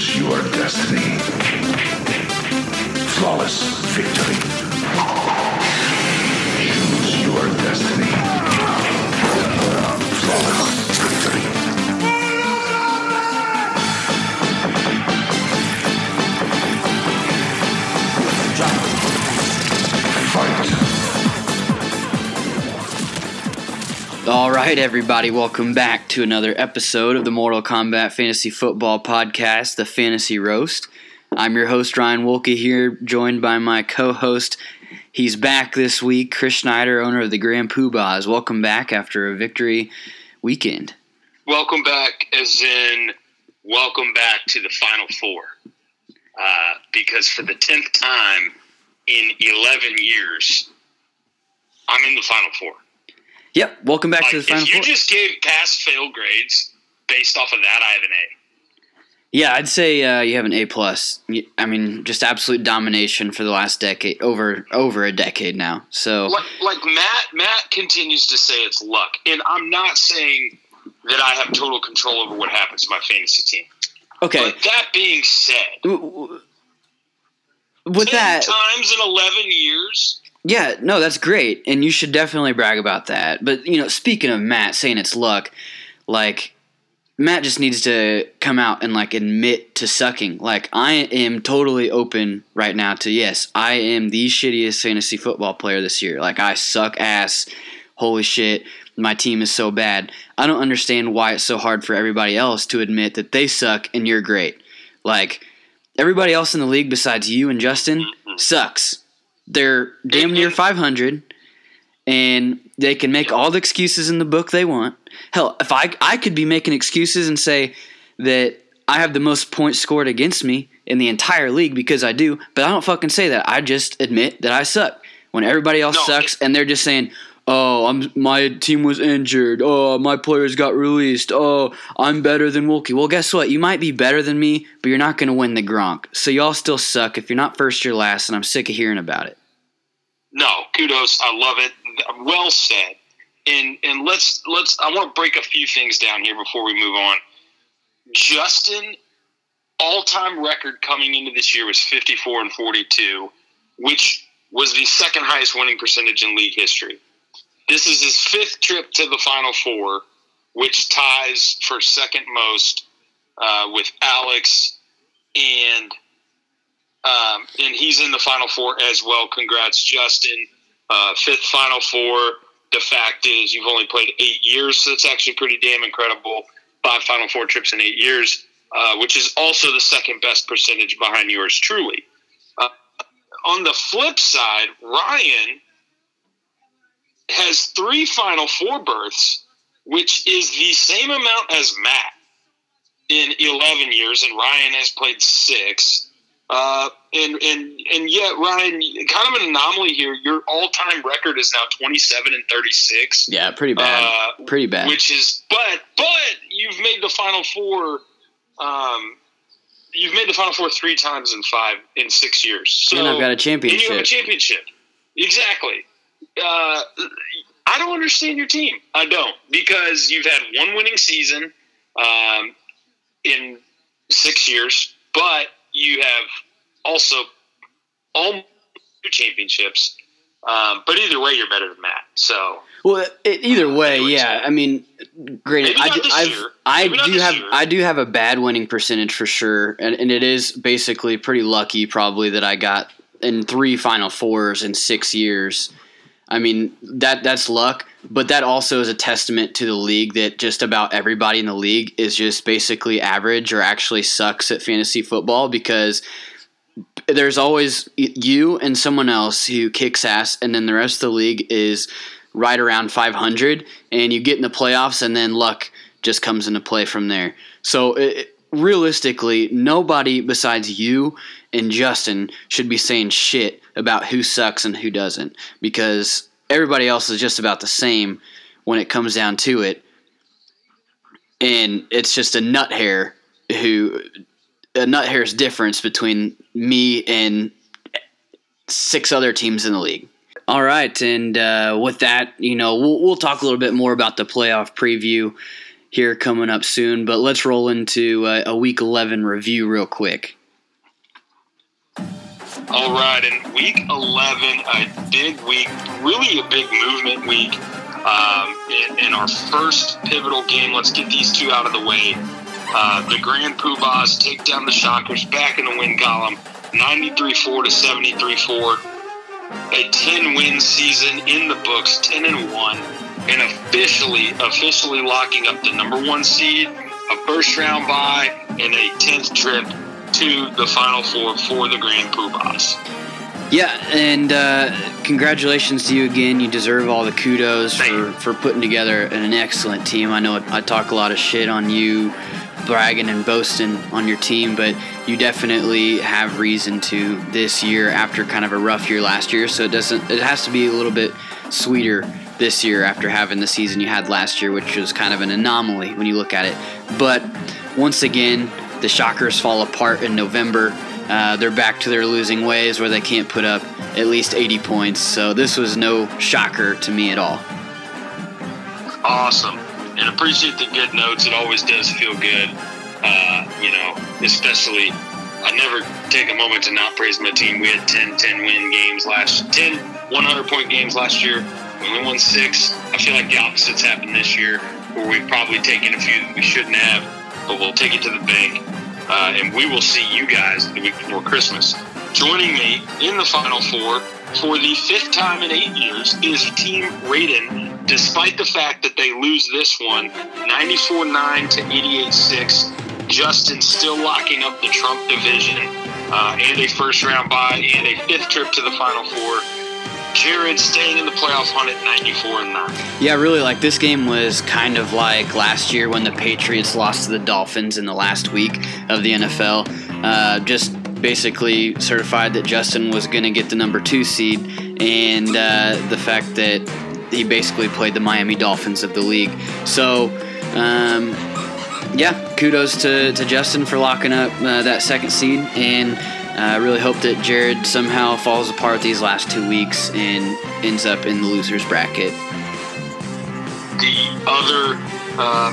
choose your destiny. Flawless victory. Choose your destiny. Flawless victory. All right, everybody, welcome back to another episode of the Mortal Kombat Fantasy Football Podcast, The Fantasy Roast. I'm your host, Ryan Wolke, here, joined by my co-host. He's back this week, Chris Schneider, owner of the Grand Poobahs. Welcome back after a victory weekend. Welcome back, as in, welcome back to the Final Four. Because for the 10th time in 11 years, I'm in the Final Four. Yep, welcome back to the Final Four. If you just gave pass-fail grades based off of that, I have an A. Yeah, I'd say you have an A+. I mean, just absolute domination for the last decade, over a decade now. So, like Matt continues to say it's luck, and I'm not saying that I have total control over what happens to my fantasy team. Okay. But that being said, with 10 times in 11 years... Yeah, no, that's great, and you should definitely brag about that. But, you know, speaking of Matt saying it's luck, like, Matt just needs to come out and, like, admit to sucking. Like, I am totally open right now to, yes, I am the shittiest fantasy football player this year. Like, I suck ass. Holy shit, my team is so bad. I don't understand why it's so hard for everybody else to admit that they suck and you're great. Like, everybody else in the league besides you and Justin sucks. They're damn near 500, and they can make all the excuses in the book they want. Hell, if I could be making excuses and say that I have the most points scored against me in the entire league because I do, but I don't fucking say that. I just admit that I suck when everybody else sucks, and they're just saying, oh, my team was injured. Oh, my players got released. Oh, I'm better than Wolke. Well, guess what? You might be better than me, but you're not going to win the Gronk. So y'all still suck. If you're not first, you're last, and I'm sick of hearing about it. No, kudos. I love it. Well said. And let's. I want to break a few things down here before we move on. Justin, all-time record coming into this year was 54-42, which was the second highest winning percentage in league history. This is his fifth trip to the Final Four, which ties for second most with Alex, and he's in the Final Four as well. Congrats, Justin. Fifth Final Four. The fact is you've only played 8 years, so it's actually pretty damn incredible. 5 Final Four trips in 8 years, which is also the second best percentage behind yours truly. On the flip side, Ryan has 3 Final Four berths, which is the same amount as Matt in 11 years, and Ryan has played 6. And yet, Ryan, kind of an anomaly here. Your all-time record is now 27-36. Yeah, pretty bad. Pretty bad. Which is, but you've made the Final Four. You've made the Final Four 3 times in 6 years. So, and I've got a championship. And you have a championship. Exactly. I don't understand your team. I don't, because you've had one winning season in 6 years, but you have also all championships. But either way, you're better than Matt. So, well, either way, yeah. I mean, granted, I do have a bad winning percentage for sure, and it is basically pretty lucky, probably, that I got in 3 Final Fours in 6 years. I mean, that's luck, but that also is a testament to the league that just about everybody in the league is just basically average or actually sucks at fantasy football, because there's always you and someone else who kicks ass, and then the rest of the league is right around 500, and you get in the playoffs, and then luck just comes into play from there. So realistically, nobody besides you and Justin should be saying shit about who sucks and who doesn't, because everybody else is just about the same when it comes down to it. And it's just a nut hair's difference between me and 6 other teams in the league. All right. And with that, you know, we'll talk a little bit more about the playoff preview here coming up soon, but let's roll into a Week 11 review real quick. All right, in Week 11, a big week, really a big movement week. In our first pivotal game, let's get these two out of the way. The Grand Poobahs take down the Shockers back in the win column, 93-4 to 73-4. A 10-win season in the books, 10-1, and officially locking up the number one seed, a first-round bye, and a 10th trip to the Final Four for the Grand Poobahs. Yeah, and congratulations to you again. You deserve all the kudos for putting together an excellent team. I know I talk a lot of shit on you bragging and boasting on your team, but you definitely have reason to this year after kind of a rough year last year, so it has to be a little bit sweeter this year after having the season you had last year, which was kind of an anomaly when you look at it. But once again, the Shockers fall apart in November. They're back to their losing ways where they can't put up at least 80 points. So this was no shocker to me at all. Awesome. And appreciate the good notes. It always does feel good. Especially I never take a moment to not praise my team. We had 10 100-point games last year. We only won 6. I feel like the opposite's happened this year where we've probably taken a few that we shouldn't have, but we'll take it to the bank. And we will see you guys the week before Christmas. Joining me in the Final Four for the 5th time in 8 years is Team Raiden, despite the fact that they lose this one, 94-9 to 88-6. Justin still locking up the Trump division and a first-round bye and a 5th trip to the Final Four. Jared staying in the playoff hunt at 94-9. Yeah, really, like this game was kind of like last year when the Patriots lost to the Dolphins in the last week of the NFL. Just basically certified that Justin was going to get the number 2 seed, and the fact that he basically played the Miami Dolphins of the league. So, kudos to Justin for locking up that 2nd seed, and I really hope that Jared somehow falls apart these last 2 weeks and ends up in the loser's bracket. The other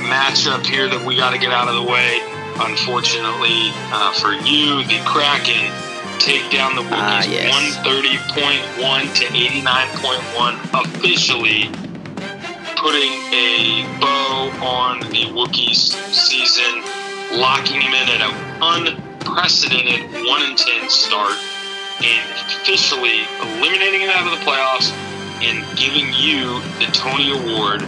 matchup here that we got to get out of the way, unfortunately for you, the Kraken take down the Wookiees 130.1 to 89.1, officially putting a bow on the Wookiees season, locking him in at an unprecedented 1-10 start and officially eliminating him out of the playoffs and giving you the Tony Award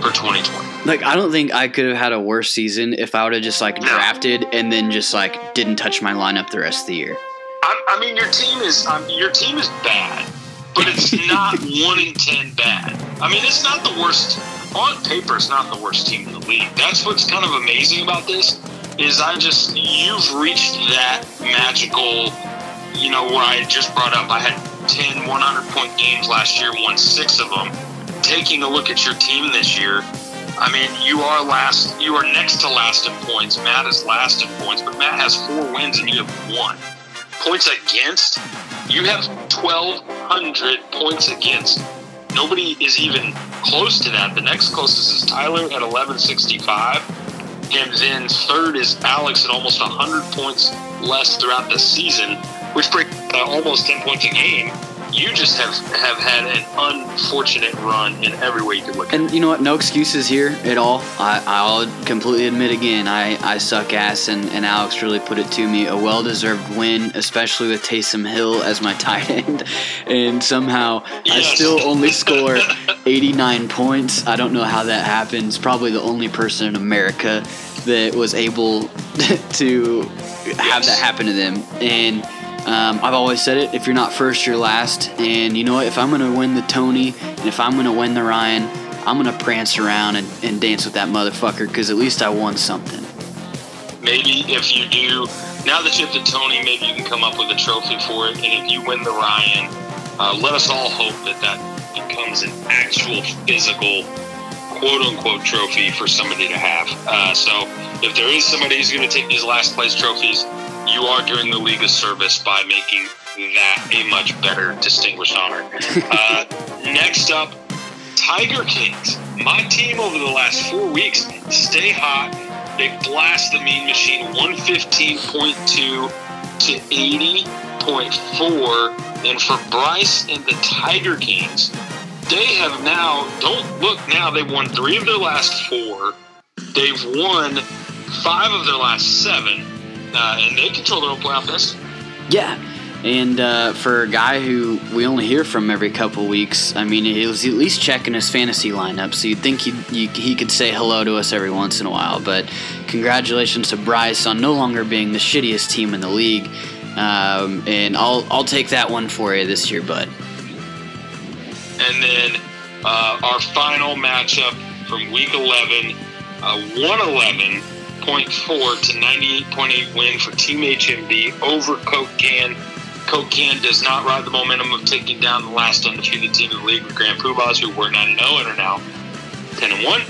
for 2020. Like, I don't think I could have had a worse season if I would have just drafted and then just didn't touch my lineup the rest of the year. I mean, your team is bad, but it's not 1-10 bad. I mean, it's not the worst on paper. It's not the worst team in the league. That's what's kind of amazing about this. You've reached that magical, where I just brought up, I had 10 100-point games last year, won 6 of them. Taking a look at your team this year, I mean, you are next to last in points. Matt is last in points, but Matt has 4 wins and you have 1. Points against, you have 1,200 points against. Nobody is even close to that. The next closest is Tyler at 1,165. And then 3rd is Alex at almost 100 points less throughout the season, which breaks almost 10 points a game. You just have had an unfortunate run in every way you could look at it. And you know what? No excuses here at all. I'll completely admit again, I suck ass, and Alex really put it to me. A well-deserved win, especially with Taysom Hill as my tight end. And somehow I still only score 89 points. I don't know how that happens. Probably the only person in America that was able to have that happen to them. And I've always said it, if you're not first, you're last. And you know what? If I'm going to win the Tony and if I'm going to win the Ryan, I'm going to prance around and dance with that motherfucker because at least I won something. Maybe if you do, now that you have the Tony, maybe you can come up with a trophy for it. And if you win the Ryan, let us all hope that becomes an actual physical quote-unquote trophy for somebody to have. So if there is somebody who's going to take these last place trophies, you are doing the league a service by making that a much better distinguished honor. Next up, Tiger Kings, my team over the last 4 weeks, stay hot. They blast the Mean Machine 115.2 to 80.4. And for Bryce and the Tiger Kings, they have now, don't look now, they've won 3 of their last 4. They've won 5 of their last 7. And they control their own playoff destiny. Yeah. And for a guy who we only hear from every couple weeks, I mean, he was at least checking his fantasy lineup, so you'd think he could say hello to us every once in a while. But congratulations to Bryce on no longer being the shittiest team in the league. And I'll take that one for you this year, bud. And then our final matchup from Week 11, 111.4 to 98.8 win for Team HMB over Coke Can. Coke Can does not ride the momentum of taking down the last undefeated team in the league with Grand Poobahs, who were 9-0 and are now 10-1.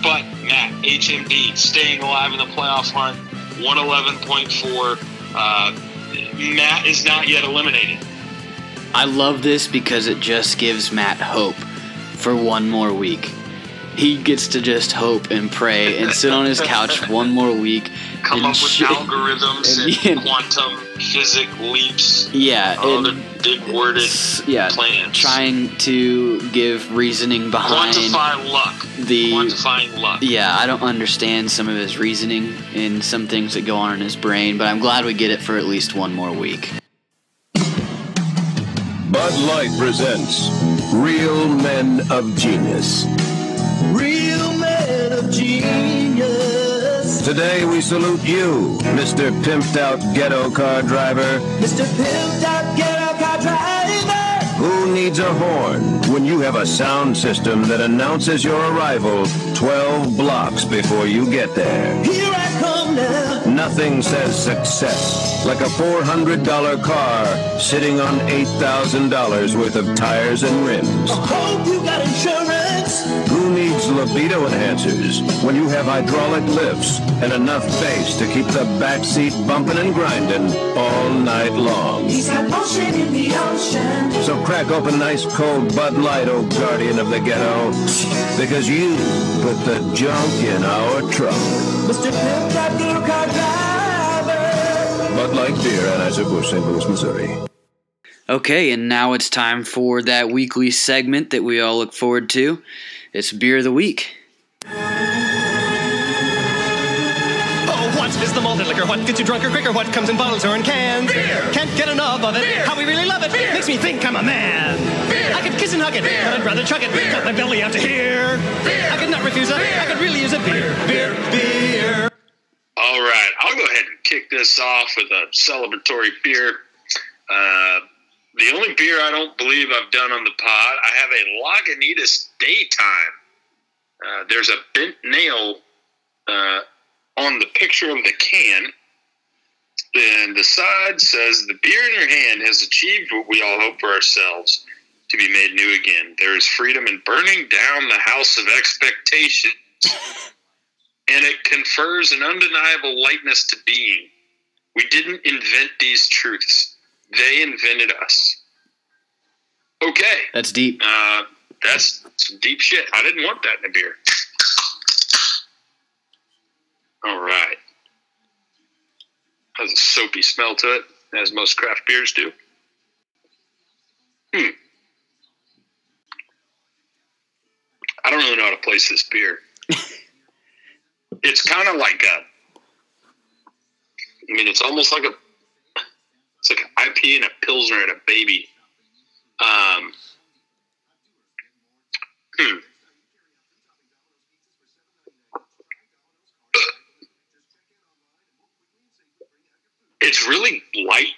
But, Matt, HMB staying alive in the playoff hunt, 111.4. Matt is not yet eliminated. I love this because it just gives Matt hope for one more week. He gets to just hope and pray and sit on his couch one more week. Come up with algorithms and quantum physic leaps. Yeah. Other big-worded plans. Trying to give reasoning behind... Quantifying luck. Yeah, I don't understand some of his reasoning and some things that go on in his brain, but I'm glad we get it for at least one more week. Bud Light presents Real Men of Genius. Real men of genius. Today we salute you, Mr. Pimped Out Ghetto Car Driver. Mr. Pimped Out Ghetto Car Driver. Who needs a horn when you have a sound system that announces your arrival 12 blocks before you get there? Here I come now. Nothing says success like a $400 car sitting on $8,000 worth of tires and rims. I hope you got insurance. Who needs libido enhancers when you have hydraulic lifts and enough bass to keep the backseat bumping and grinding all night long? He's got motion in the ocean. So crack open an ice-cold Bud Light, oh guardian of the ghetto, because you put the junk in our trunk. Mr. Pimp-Top Ghetto Car Driver. Bud Light Beer, Anheuser-Busch, St. Louis, Missouri. Okay, and now it's time for that weekly segment that we all look forward to. It's Beer of the Week. Oh, what is the malted liquor? What gets you drunker quicker? What comes in bottles or in cans? Beer! Can't get enough of it. Beer! How we really love it. Beer! Makes me think I'm a man. Beer! I could kiss and hug it, beer! But I'd rather chug it. Beer! Cut my belly out to here. Beer! I could not refuse it. Beer! I could really use it. Beer, beer, beer. All right, I'll go ahead and kick this off with a celebratory beer. The only beer I don't believe I've done on the pod, I have a Lagunitas Daytime. There's a bent nail on the picture of the can, and the side says, "The beer in your hand has achieved what we all hope for ourselves, to be made new again. There is freedom in burning down the house of expectations, and it confers an undeniable lightness to being. We didn't invent these truths. They invented us." Okay. That's deep. That's some deep shit. I didn't want that in a beer. All right. Has a soapy smell to it, as most craft beers do. I don't really know how to place this beer. It's kind of like a... I mean, it's almost like a... It's like an IPA and a Pilsner and a baby. It's really light,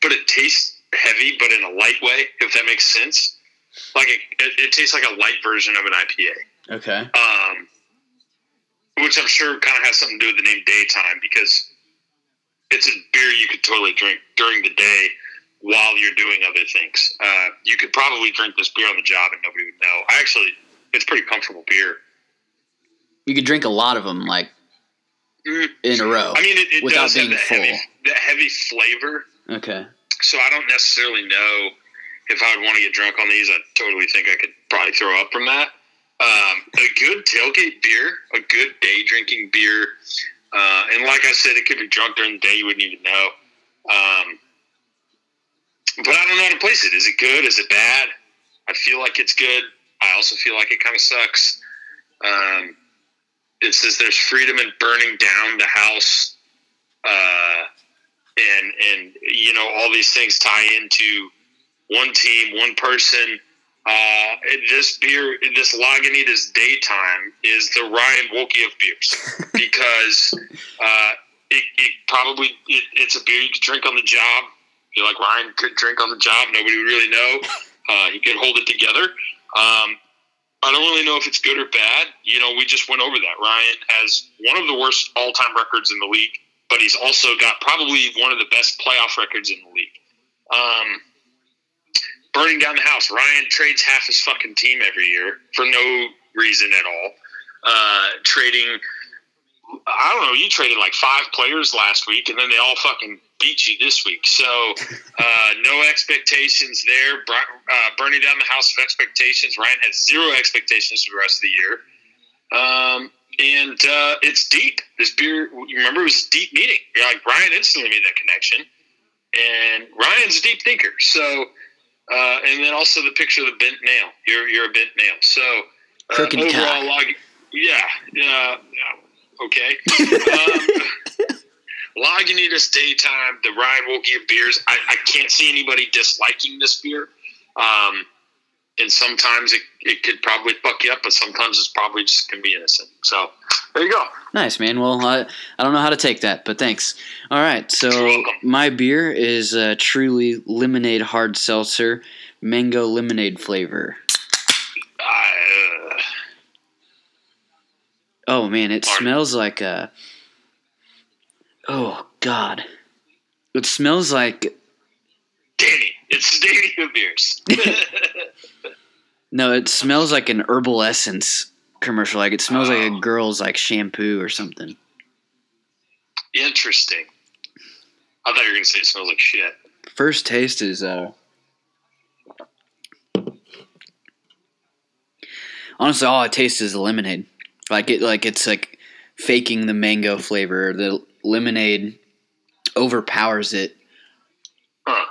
but it tastes heavy, but in a light way, if that makes sense. Like it tastes like a light version of an IPA. Okay. Which I'm sure kind of has something to do with the name Daytime, because... it's a beer you could totally drink during the day while you're doing other things. You could probably drink this beer on the job and nobody would know. It's a pretty comfortable beer. You could drink a lot of them, like, in a row. I mean, it without does being have that heavy flavor. Okay. So I don't necessarily know if I would want to get drunk on these, I totally think I could probably throw up from that. A good tailgate beer, a good day drinking beer, and like I said, it could be drunk during the day, you wouldn't even know. But I don't know how to place it. Is it good? Is it bad? I feel like it's good. I also feel like it kind of sucks. It says there's freedom in burning down the house, and you know, all these things tie into one team, one person. This beer, this Lagunitas Daytime, is the Ryan Wolke of beers because it's a beer you could drink on the job. I feel like Ryan could drink on the job. Nobody would really know. He could hold it together. I don't really know if it's good or bad. You know, we just went over that. Ryan has one of the worst all-time records in the league, but he's also got probably one of the best playoff records in the league. Burning down the house. Ryan trades half his fucking team every year for no reason at all. I don't know, you traded like 5 players last week, and then they all fucking beat you this week. So no expectations there. Burning down the house of expectations. Ryan has zero expectations for the rest of the year. And it's deep. This beer, you remember, it was a deep meeting. You're like, Ryan instantly made that connection. And Ryan's a deep thinker. So, and then also the picture of the bent nail. You're a bent nail. So, overall, okay. Lagunitas Daytime, the Ryan Wolke of beers. I can't see anybody disliking this beer. And sometimes it could probably fuck you up, but sometimes it's probably just going to be innocent. So there you go. Nice, man. Well, I don't know how to take that, but thanks. All right. So my beer is Truly Lemonade Hard Seltzer, mango lemonade flavor. Oh, man, it smells like a... Oh, God. It smells like... Danny. It's Danny of beers. No, it smells like an Herbal Essence commercial. Like, it smells like a girl's, like, shampoo or something. Interesting. I thought you were going to say it smells like shit. First taste is, honestly, all it tastes is the lemonade. It's faking the mango flavor. The lemonade overpowers it. Huh.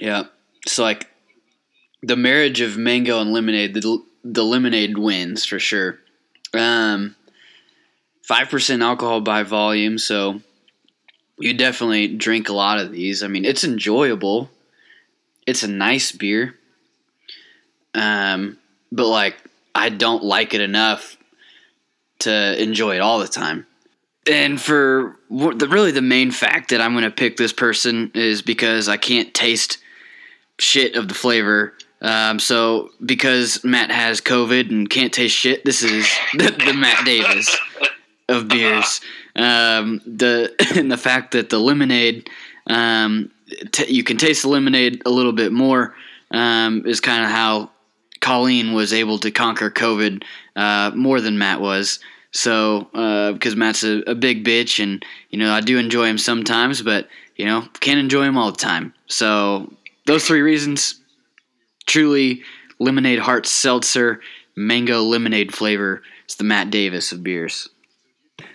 Yeah. So the marriage of mango and lemonade, the lemonade wins for sure. 5% alcohol by volume, so you definitely drink a lot of these. I mean, it's enjoyable. It's a nice beer. But I don't like it enough to enjoy it all the time. And for the main fact that I'm going to pick this person is because I can't taste shit of the flavor. So because Matt has COVID and can't taste shit, this is the Matt Davis of beers. The fact that the lemonade, you can taste the lemonade a little bit more, is kind of how Colleen was able to conquer COVID more than Matt was. So, because Matt's a big bitch, and, you know, I do enjoy him sometimes, but, you know, can't enjoy him all the time. So, those 3 reasons: Truly Lemonade Heart Seltzer, mango lemonade flavor. It's the Matt Davis of beers.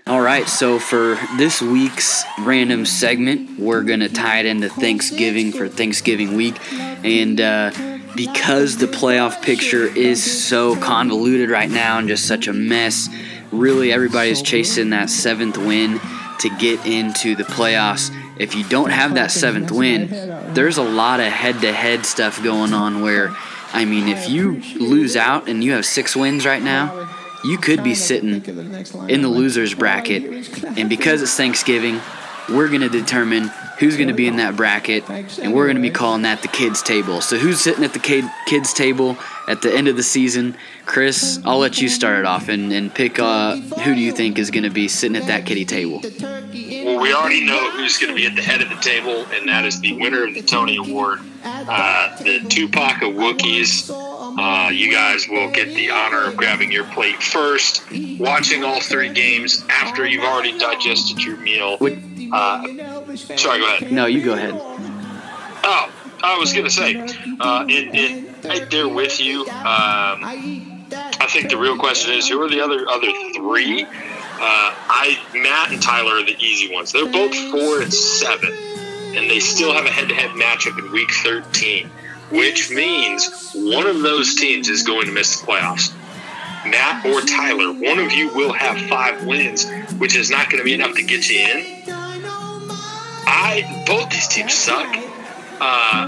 All right, so for this week's random segment, we're going to tie it into Thanksgiving for Thanksgiving week, and, because the playoff picture is so convoluted right now and just such a mess, really everybody's chasing that 7th win to get into the playoffs. If you don't have that 7th win, there's a lot of head-to-head stuff going on where, I mean, if you lose out and you have 6 wins right now, you could be sitting in the loser's bracket. And because it's Thanksgiving, we're going to determine who's going to be in that bracket, and we're going to be calling that the kids' table. So who's sitting at the kids' table at the end of the season? Chris, I'll let you start it off and pick who do you think is going to be sitting at that kiddie table. Well, we already know who's going to be at the head of the table, and that is the winner of the Tony Award, the Tupac Kowalkis. You guys will get the honor of grabbing your plate first, watching all 3 games after you've already digested your meal. Sorry, go ahead. No, you go ahead. Oh, I was gonna say, right there with you. I think the real question is, who are the other three? Matt and Tyler are the easy ones. They're both 4-7, and they still have a head-to-head matchup in Week 13, which means one of those teams is going to miss the playoffs. Matt or Tyler, one of you will have 5 wins, which is not going to be enough to get you in. Both these teams suck.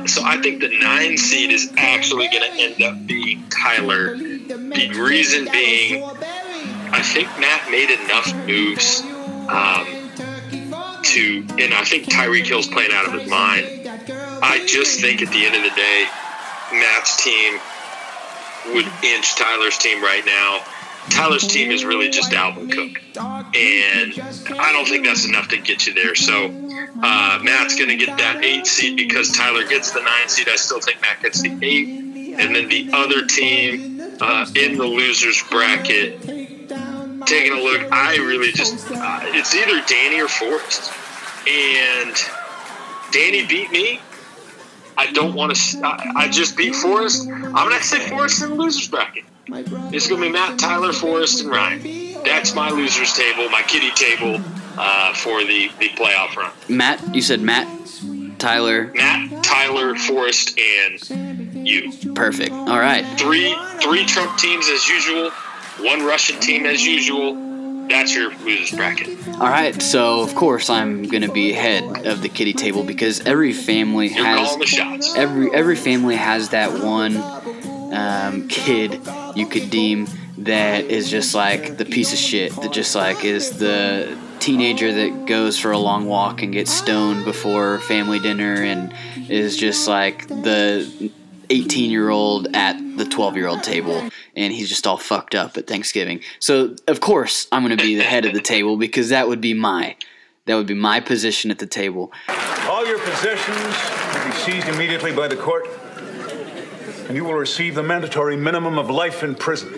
So I think the 9 seed is actually going to end up being Tyler. The reason being, I think Matt made enough moves and I think Tyreek Hill's playing out of his mind. I just think at the end of the day, Matt's team would inch Tyler's team right now. Tyler's team is really just Dalvin Cook, and I don't think that's enough to get you there. So Matt's going to get that 8 seed because Tyler gets the 9 seed. I still think Matt gets the 8, and then the other team in the losers bracket. Taking a look, I really just it's either Danny or Forrest, and Danny beat me. I don't want to. I just beat Forrest. I'm gonna say Forrest in the losers bracket. It's gonna be Matt, Tyler, Forrest, and Ryan. That's my losers table, my kiddie table for the playoff run. Matt, you said Matt, Tyler. Matt, Tyler, Forrest, and you. Perfect. All right. Three Trump teams as usual. One Russian team as usual. That's your losers bracket. All right, so of course I'm gonna be head of the kiddie table because every family You're has calling the shots. Every family has that one kid you could deem that is just like the piece of shit that just like is the teenager that goes for a long walk and gets stoned before family dinner and is just like the 18-year-old at the 12-year-old table, and he's just all fucked up at Thanksgiving. So, of course, I'm going to be the head of the table because that would be my position at the table. All your possessions will be seized immediately by the court, and you will receive the mandatory minimum of life in prison.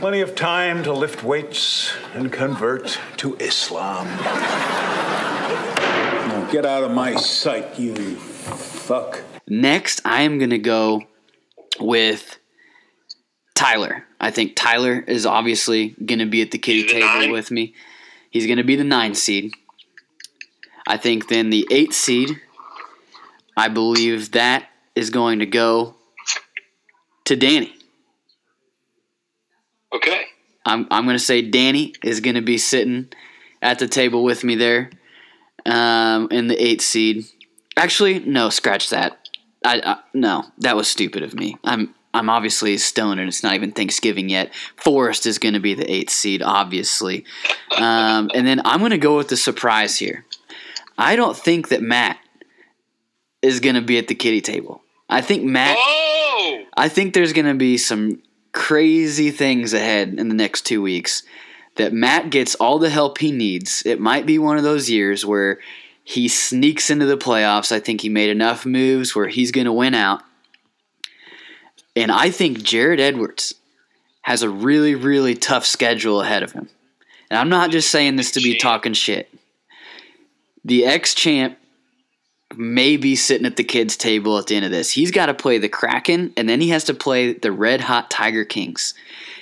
Plenty of time to lift weights and convert to Islam. Now get out of my sight, you fuck. Next, I am going to go with Tyler. I think Tyler is obviously going to be at the kiddie table 9 with me. He's going to be the 9 seed. I think then the 8 seed, I believe that is going to go to Danny. Okay. I'm going to say Danny is going to be sitting at the table with me there in the 8 seed. Actually, no, scratch that. No, that was stupid of me. I'm obviously stoned, and it's not even Thanksgiving yet. Forrest is going to be the 8 seed, obviously. And then I'm going to go with the surprise here. I don't think that Matt is going to be at the kiddie table. I think Matt. Oh! I think there's going to be some crazy things ahead in the next 2 weeks that Matt gets all the help he needs. It might be one of those years where he sneaks into the playoffs. I think he made enough moves where he's going to win out. And I think Jared Edwards has a really, really tough schedule ahead of him. And I'm not just saying this to be talking shit. The ex-champ may be sitting at the kids' table at the end of this. He's got to play the Kraken, and then he has to play the red-hot Tiger Kings.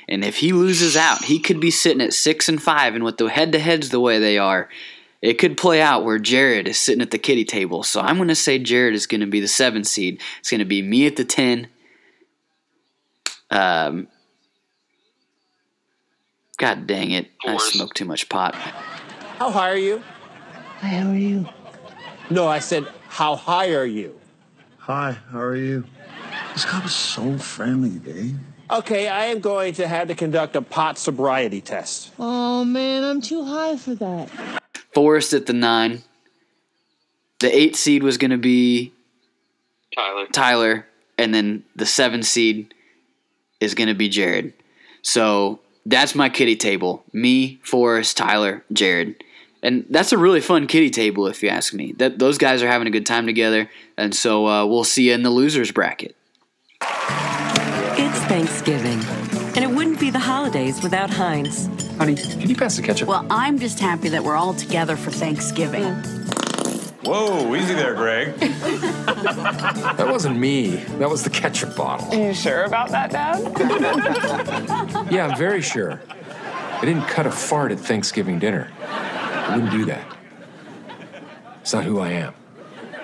And if he loses out, he could be sitting at 6-5, and with the head-to-heads the way they are, it could play out where Jared is sitting at the kiddie table. So I'm going to say Jared is going to be the 7 seed. It's going to be me at the 10. God dang it. I smoked too much pot. How high are you? Hi, how are you? No, I said, how high are you? Hi, how are you? This guy was so friendly, Dave. Okay, I am going to have to conduct a pot sobriety test. Oh, man, I'm too high for that. Forrest at the 9. The 8 seed was going to be Tyler. And then the 7 seed is going to be Jared. So that's my kiddie table. Me, Forrest, Tyler, Jared. And that's a really fun kiddie table if you ask me. Those guys are having a good time together. And so we'll see you in the losers bracket. It's Thanksgiving. And it wouldn't be the holidays without Heinz. Honey, can you pass the ketchup? Well, I'm just happy that we're all together for Thanksgiving. Whoa, easy there, Greg. That wasn't me. That was the ketchup bottle. Are you sure about that, Dad? Yeah, I'm very sure. I didn't cut a fart at Thanksgiving dinner. I wouldn't do that. It's not who I am.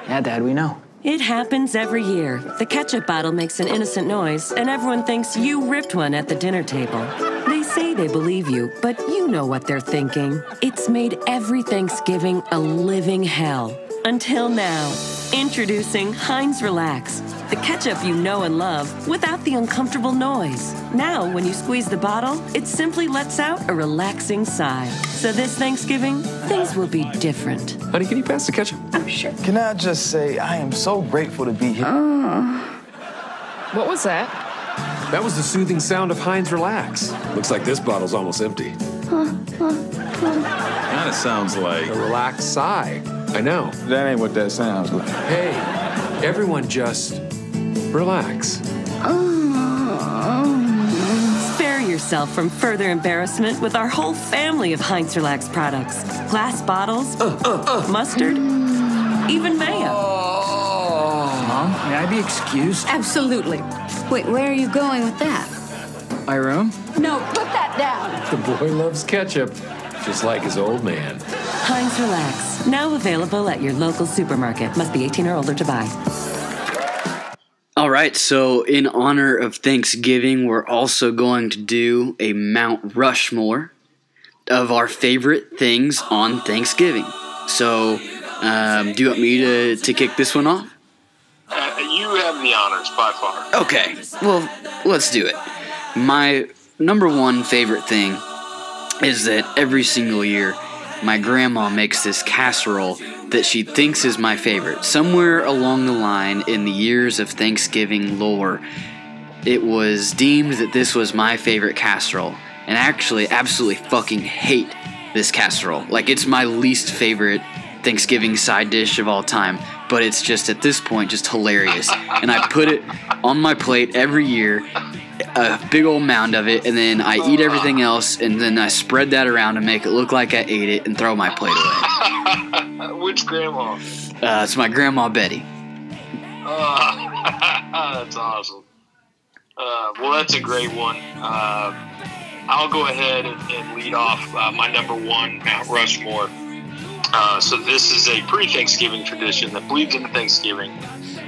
Yeah, Dad, we know. It happens every year. The ketchup bottle makes an innocent noise, and everyone thinks you ripped one at the dinner table. They say they believe you, but you know what they're thinking. It's made every Thanksgiving a living hell. Until now. Introducing Heinz Relax, the ketchup you know and love without the uncomfortable noise. Now, when you squeeze the bottle, it simply lets out a relaxing sigh. So this Thanksgiving, things will be different. Honey, can you pass the ketchup? Oh, sure. Can I just say, I am so grateful to be here. What was that? That was the soothing sound of Heinz Relax. Looks like this bottle's almost empty. Kind of sounds like a relaxed sigh. I know. That ain't what that sounds like. Hey, everyone just relax. Spare yourself from further embarrassment with our whole family of Heinz Relax products. Glass bottles, mustard, even mayo. Mom, may I be excused? Absolutely. Wait, where are you going with that? My room? No, put that down. The boy loves ketchup, just like his old man. Heinz Relax, now available at your local supermarket. Must be 18 or older to buy. All right, so in honor of Thanksgiving, we're also going to do a Mount Rushmore of our favorite things on Thanksgiving. So, do you want me to kick this one off? You have the honors by far. Okay, well, let's do it. My number one favorite thing is that every single year, my grandma makes this casserole that she thinks is my favorite. Somewhere along the line in the years of Thanksgiving lore, it was deemed that this was my favorite casserole. And I actually absolutely fucking hate this casserole. Like, it's my least favorite Thanksgiving side dish of all time. But it's just, at this point, just hilarious. And I put it on my plate every year, a big old mound of it, and then I eat everything else, and then I spread that around and make it look like I ate it and throw my plate away. Which grandma? It's my grandma Betty. That's awesome. Well, that's a great one. I'll go ahead and lead off my number one, Mount Rushmore. So this is a pre-Thanksgiving tradition that bleeds into Thanksgiving,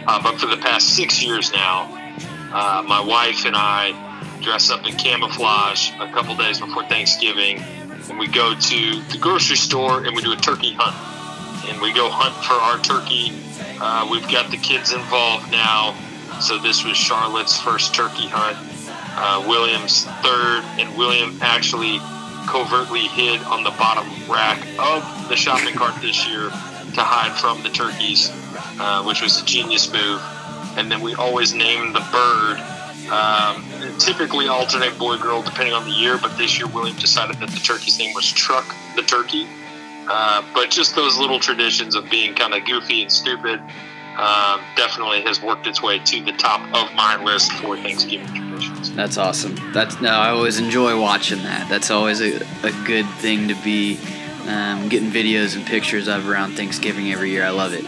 but for the past 6 years now, my wife and I dress up in camouflage a couple days before Thanksgiving, and we go to the grocery store and we do a turkey hunt. And we go hunt for our turkey. We've got the kids involved now. So this was Charlotte's first turkey hunt, William's third, and William actually covertly hid on the bottom rack of the shopping cart this year to hide from the turkeys, which was a genius move. And then we always name the bird. Typically alternate boy-girl depending on the year, but this year William decided that the turkey's name was Truck the Turkey. But just those little traditions of being kind of goofy and stupid definitely has worked its way to the top of my list for Thanksgiving traditions. That's awesome. I always enjoy watching that. That's always a good thing to be getting videos and pictures of around Thanksgiving every year. I love it.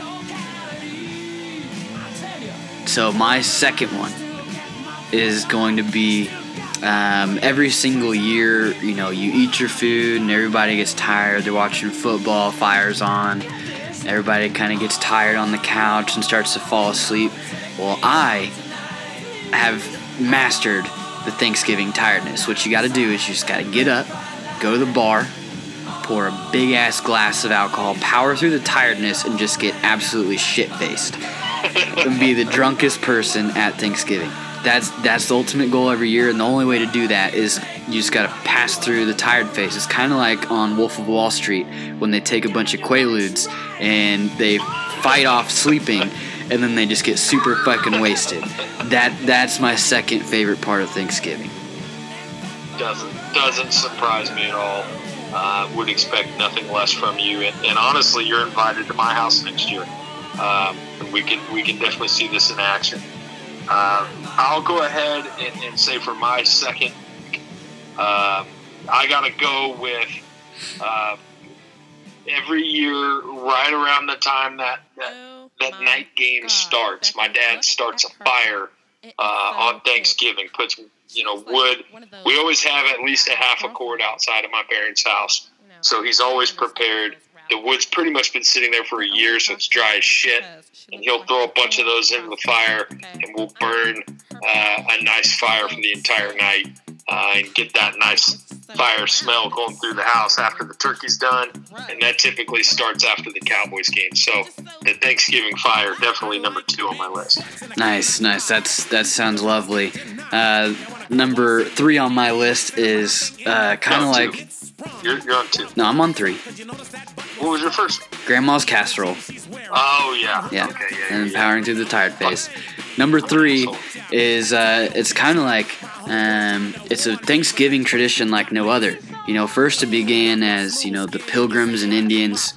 So my second one is going to be every single year, you know, you eat your food and everybody gets tired. They're watching football, fire's on. Everybody kind of gets tired on the couch and starts to fall asleep. Well, I have mastered the Thanksgiving tiredness. What you got to do is you just got to get up, go to the bar, pour a big-ass glass of alcohol, power through the tiredness, and just get absolutely shit-faced. And be the drunkest person at Thanksgiving. That's the ultimate goal every year, and the only way to do that is you just gotta pass through the tired phase. It's kind of like on Wolf of Wall Street when they take a bunch of Quaaludes and they fight off sleeping, and then they just get super fucking wasted. That's my second favorite part of Thanksgiving. Doesn't surprise me at all. Would expect nothing less from you, and honestly, you're invited to my house next year. We can definitely see this in action. I'll go ahead and say for my second, I gotta go with every year right around the time that night game starts, my dad starts a fire on Thanksgiving, puts, you know, wood. We always have at least a half a cord outside of my parents' house, so he's always prepared. The wood's pretty much been sitting there for a year, so it's dry as shit. And he'll throw a bunch of those into the fire, and we'll burn a nice fire for the entire night and get that nice fire smell going through the house after the turkey's done. And that typically starts after the Cowboys game. So the Thanksgiving fire, definitely number 2 on my list. Nice. That sounds lovely. Number 3 on my list is kind of like... You're on 2. No, I'm on 3. What was your first? Grandma's casserole. Oh, yeah. Yeah. Okay, and powering through the tired phase. Number 3 is, it's kind of like, it's a Thanksgiving tradition like no other. You know, first it began as, you know, the Pilgrims and Indians.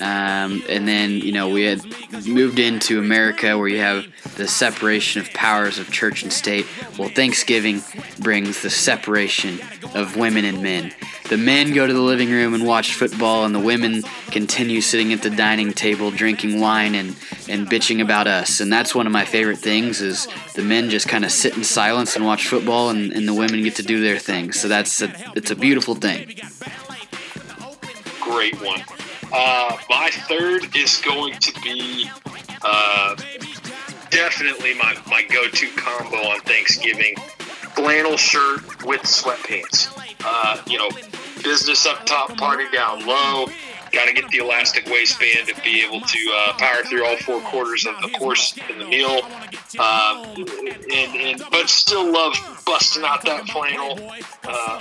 And then, you know, we had moved into America where you have the separation of powers of church and state. Well, Thanksgiving brings the separation of women and men. The men go to the living room and watch football, and the women continue sitting at the dining table drinking wine and bitching about us. And that's one of my favorite things is the men just kind of sit in silence and watch football, and the women get to do their thing. So it's a beautiful thing. Great one. My 3rd is going to be definitely my go-to combo on Thanksgiving. Flannel shirt with sweatpants. You know, business up top, party down low. Got to get the elastic waistband to be able to power through all 4 quarters of the course in the meal, but still love busting out that flannel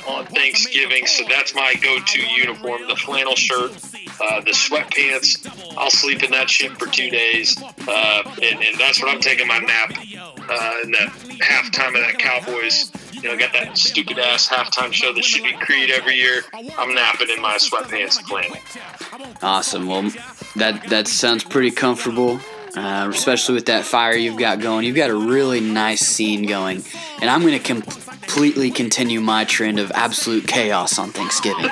on Thanksgiving. So that's my go-to uniform: the flannel shirt, the sweatpants. I'll sleep in that shit for 2 days, and that's when I'm taking my nap in that halftime of that Cowboys. You know, got that stupid ass halftime show that should be Creed every year. I'm napping in my sweatpants and flannel. Awesome. Well, that sounds pretty comfortable, especially with that fire you've got going. You've got a really nice scene going, and I'm going to completely continue my trend of absolute chaos on Thanksgiving.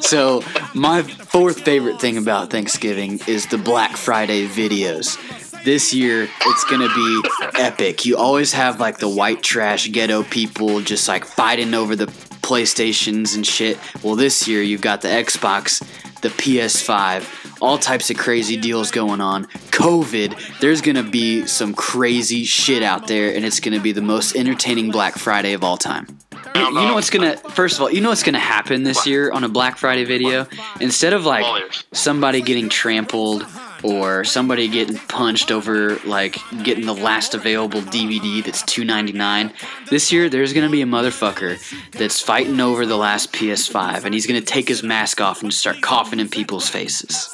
So my 4th favorite thing about Thanksgiving is the Black Friday videos. This year, it's going to be epic. You always have, like, the white trash ghetto people just, like, fighting over the PlayStations and shit. Well, this year, you've got the Xbox, the PS5, all types of crazy deals going on. COVID, there's going to be some crazy shit out there, and it's going to be the most entertaining Black Friday of all time. You know what's going to, first of all, you know what's going to happen this year on a Black Friday video? Instead of, like, somebody getting trampled or somebody getting punched over, like, getting the last available DVD that's $2.99. This year, there's going to be a motherfucker that's fighting over the last PS5, and he's going to take his mask off and start coughing in people's faces.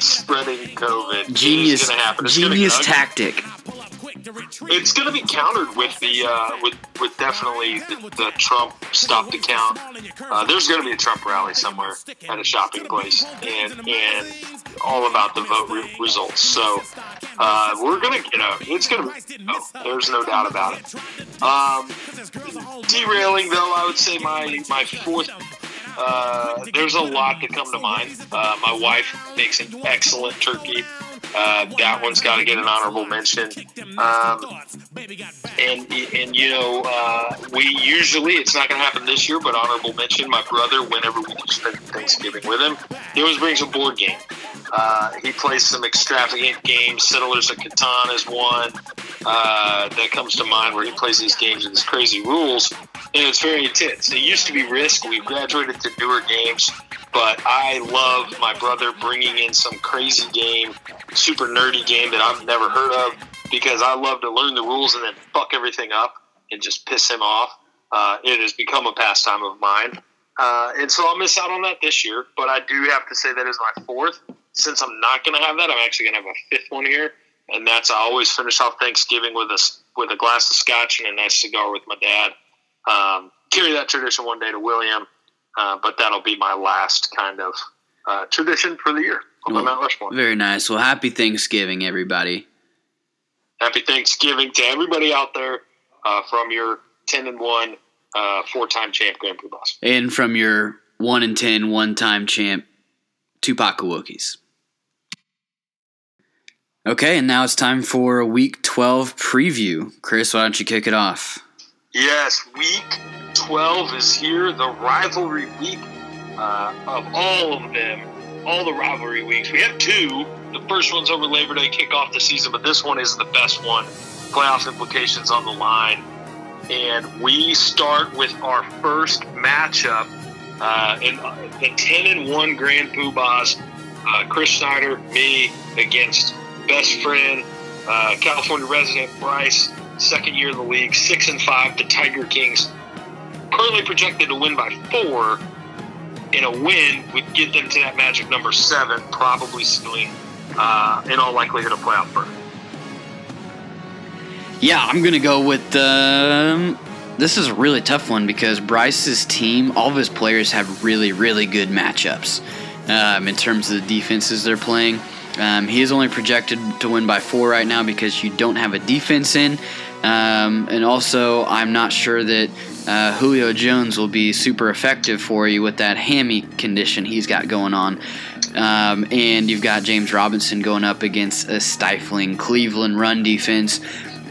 Spreading COVID. Genius tactic. It's going to be countered with the with definitely the Trump stop the count. There's going to be a Trump rally somewhere at a shopping place, and all about the vote results. So we're going to get it's going to be. There's no doubt about it. Derailing though, I would say my 4th. There's a lot that come to mind. My wife makes an excellent turkey. That one's got to get an honorable mention. And you know, we usually, it's not going to happen this year, but honorable mention, my brother, whenever we spend Thanksgiving with him, he always brings a board game. He plays some extravagant games. Settlers of Catan is one that comes to mind, where he plays these games with these crazy rules, and it's very intense. It used to be Risk. We've graduated to newer games, but I love my brother bringing in some crazy game, super nerdy game that I've never heard of, because I love to learn the rules and then fuck everything up and just piss him off. It has become a pastime of mine. And so I'll miss out on that this year, but I do have to say that is my 4th. Since I'm not going to have that, I'm actually going to have a 5th one here, and that's I always finish off Thanksgiving with a glass of scotch and a nice cigar with my dad. Carry that tradition one day to William, but that'll be my last kind of tradition for the year. Well, very nice. Well, happy Thanksgiving, everybody. Happy Thanksgiving to everybody out there from your 10-1 4-time champ Grand Poobahs. And from your 1-10 one-time champ Tupac Kowalkis. Okay, and now it's time for a Week 12 preview. Chris, why don't you kick it off? Yes, Week 12 is here, the rivalry week of all of them, all the rivalry weeks. We have two. The first one's over Labor Day, kick off the season, but this one is the best one. Playoff implications on the line. And we start with our first matchup, in the 10-1 Grand Poobahs, Chris Schneider, me, against best friend, California resident Bryce, second year of the league, 6-5, the Tiger Kings, currently projected to win by 4, and a win would get them to that magic number 7, probably stealing, in all likelihood, a playoff berth. Yeah, I'm going to go with this is a really tough one because Bryce's team, all of his players have really, really good matchups in terms of the defenses they're playing. He is only projected to win by 4 right now because you don't have a defense in. And also, I'm not sure that Julio Jones will be super effective for you with that hammy condition he's got going on. And you've got James Robinson going up against a stifling Cleveland run defense.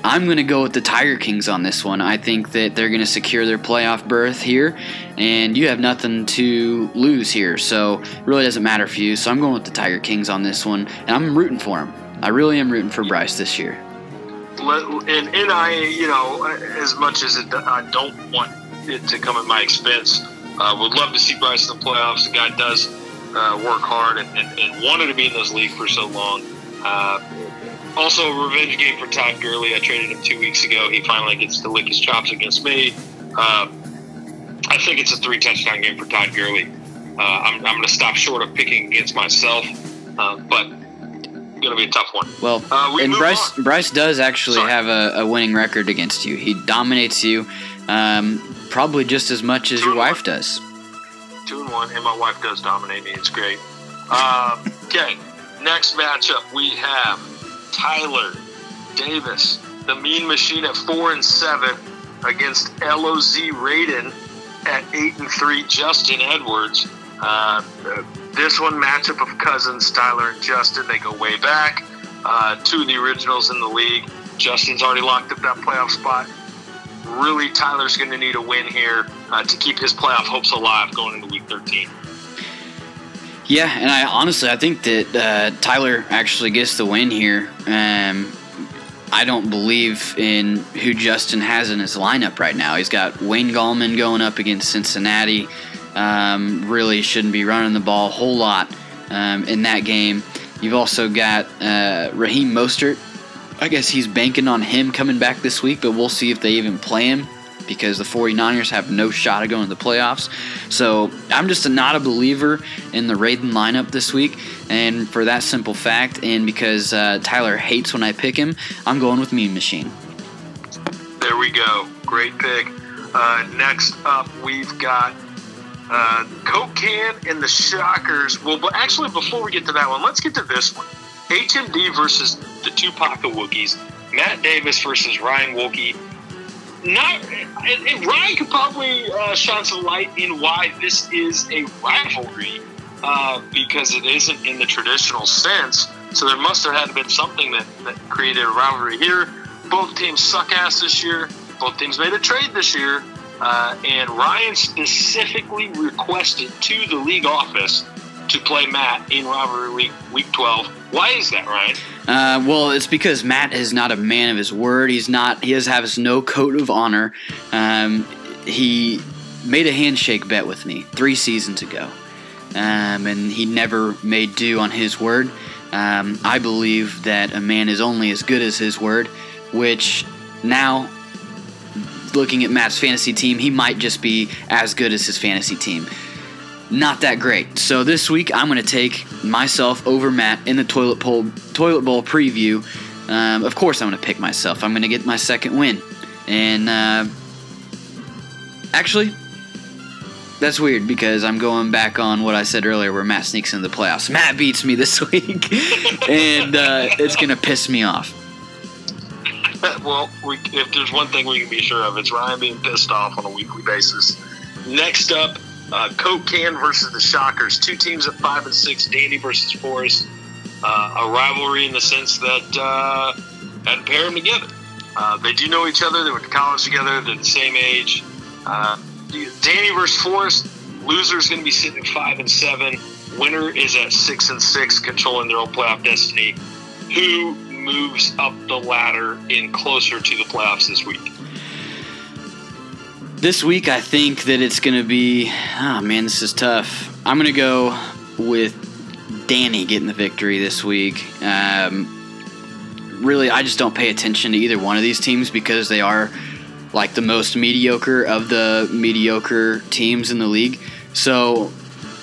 I'm going to go with the Tiger Kings on this one. I think that they're going to secure their playoff berth here, and you have nothing to lose here, so it really doesn't matter for you. So I'm going with the Tiger Kings on this one, and I'm rooting for them. I really am rooting for Bryce this year. And I, you know, as much as I don't want it to come at my expense, would love to see Bryce in the playoffs. The guy does work hard and wanted to be in this league for so long. Also, a revenge game for Todd Gurley. I traded him 2 weeks ago. He finally gets to lick his chops against me. I think it's a 3-touchdown game for Todd Gurley. I'm going to stop short of picking against myself, but it's going to be a tough one. Well, and Bryce does actually have a winning record against you. He dominates you probably just as much as your wife does. 2-1, and my wife does dominate me. It's great. Okay, next matchup we have Tyler Davis, the Mean Machine, at 4-7 against LOZ Raiden at 8-3, Justin Edwards. This one, matchup of cousins, Tyler and Justin. They go way back. Two of the originals in the league. Justin's already locked up that playoff spot. Really, Tyler's going to need a win here to keep his playoff hopes alive going into Week 13. Yeah, and I think that Tyler actually gets the win here. I don't believe in who Justin has in his lineup right now. He's got Wayne Gallman going up against Cincinnati. Really shouldn't be running the ball a whole lot in that game. You've also got Raheem Mostert. I guess he's banking on him coming back this week, but we'll see if they even play him, because the 49ers have no shot of going to the playoffs. So I'm just not a believer in the Raiden lineup this week, and for that simple fact, and because Tyler hates when I pick him, I'm going with Mean Machine. There we go. Great pick. Next up, we've got Coke Can and the Shockers. Well, but actually, before we get to that one, let's get to this one. HMB versus the Tupac Kowalkis. Matt Davis versus Ryan Wolke. Ryan could probably shine some light in why this is a rivalry, because it isn't in the traditional sense. So there must have had to been something that created a rivalry here. Both teams suck ass this year. Both teams made a trade this year. And Ryan specifically requested to the league office to play Matt in rivalry week 12. Why is that, Ryan? Well, it's because Matt is not a man of his word. He has no code of honor. He made a handshake bet with me 3 seasons ago, and he never made due on his word. I believe that a man is only as good as his word, which now, looking at Matt's fantasy team, he might just be as good as his fantasy team. Not that great. So this week, I'm going to take myself over Matt in the toilet bowl preview. Of course, I'm going to pick myself. I'm going to get my second win. And actually, that's weird because I'm going back on what I said earlier where Matt sneaks into the playoffs. Matt beats me this week, and it's going to piss me off. Well, if there's one thing we can be sure of, it's Ryan being pissed off on a weekly basis. Next up, Coke Can versus the Shockers. Two teams at 5-6. Dandy versus Forrest. A rivalry in the sense that had to pair them together. They do know each other. They went to college together. They're the same age. Danny versus Forrest. Loser's going to be sitting at 5-7. Winner is at 6-6, controlling their own playoff destiny. Who moves up the ladder and closer to the playoffs this week? This week, I think that it's going to be... Oh, man, this is tough. I'm going to go with Danny getting the victory this week. Really, I just don't pay attention to either one of these teams because they are like the most mediocre of the mediocre teams in the league. So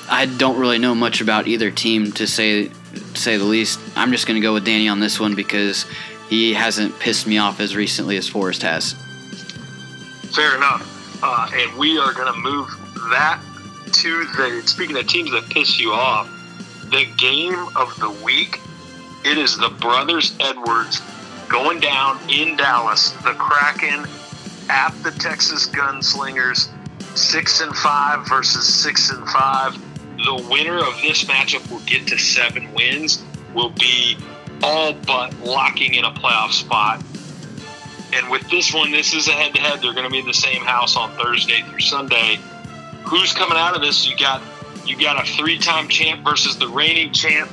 I don't really know much about either team, to say the least. I'm just going to go with Danny on this one because he hasn't pissed me off as recently as Forrest has. Fair enough. And we are going to move that to the, speaking of teams that piss you off, the game of the week. It is the Brothers Edwards going down in Dallas. The Kraken at the Texas Gunslingers, 6-5 versus 6-5. The winner of this matchup will get to 7 wins, will be all but locking in a playoff spot. And with this one, this is a head-to-head. They're going to be in the same house on Thursday through Sunday. Who's coming out of this? You got a 3-time champ versus the reigning champ,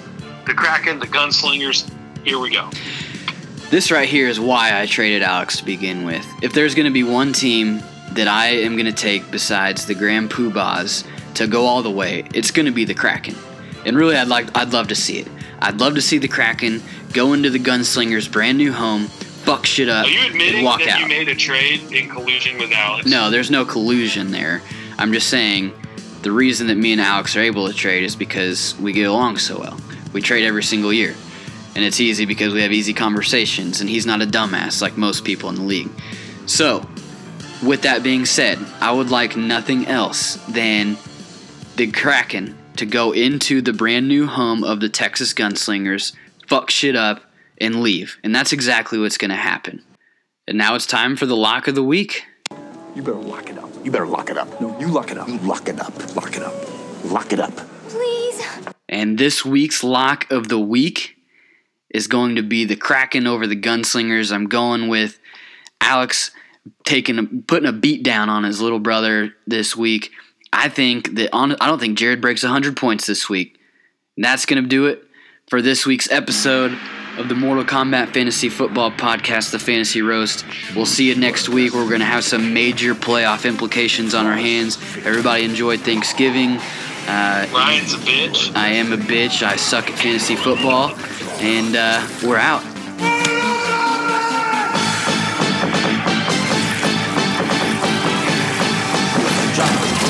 the Kraken, the Gunslingers. Here we go. This right here is why I traded Alex to begin with. If there's going to be one team that I am going to take besides the Grand Poobahs to go all the way, it's going to be the Kraken. And really, I'd love to see it. I'd love to see the Kraken go into the Gunslingers' brand new home, fuck shit up, and walk out. Are you admitting that you made a trade in collusion with Alex? No, there's no collusion there. I'm just saying the reason that me and Alex are able to trade is because we get along so well. We trade every single year. And it's easy because we have easy conversations, and he's not a dumbass like most people in the league. So, with that being said, I would like nothing else than the Kraken to go into the brand new home of the Texas Gunslingers, fuck shit up, and leave. And that's exactly what's going to happen. And now it's time for the lock of the week. You better lock it up. You better lock it up. No, you lock it up. You lock it up. Lock it up. Lock it up. Please. And this week's lock of the week is going to be the Kraken over the Gunslingers. I'm going with Alex putting a beat down on his little brother this week. I don't think Jared breaks 100 points this week. And that's going to do it for this week's episode of the Mortal Kombat Fantasy Football Podcast, The Fantasy Roast. We'll see you next week, where we're going to have some major playoff implications on our hands. Everybody enjoyed Thanksgiving. Ryan's a bitch. I am a bitch. I suck at fantasy football. And we're out. Drop.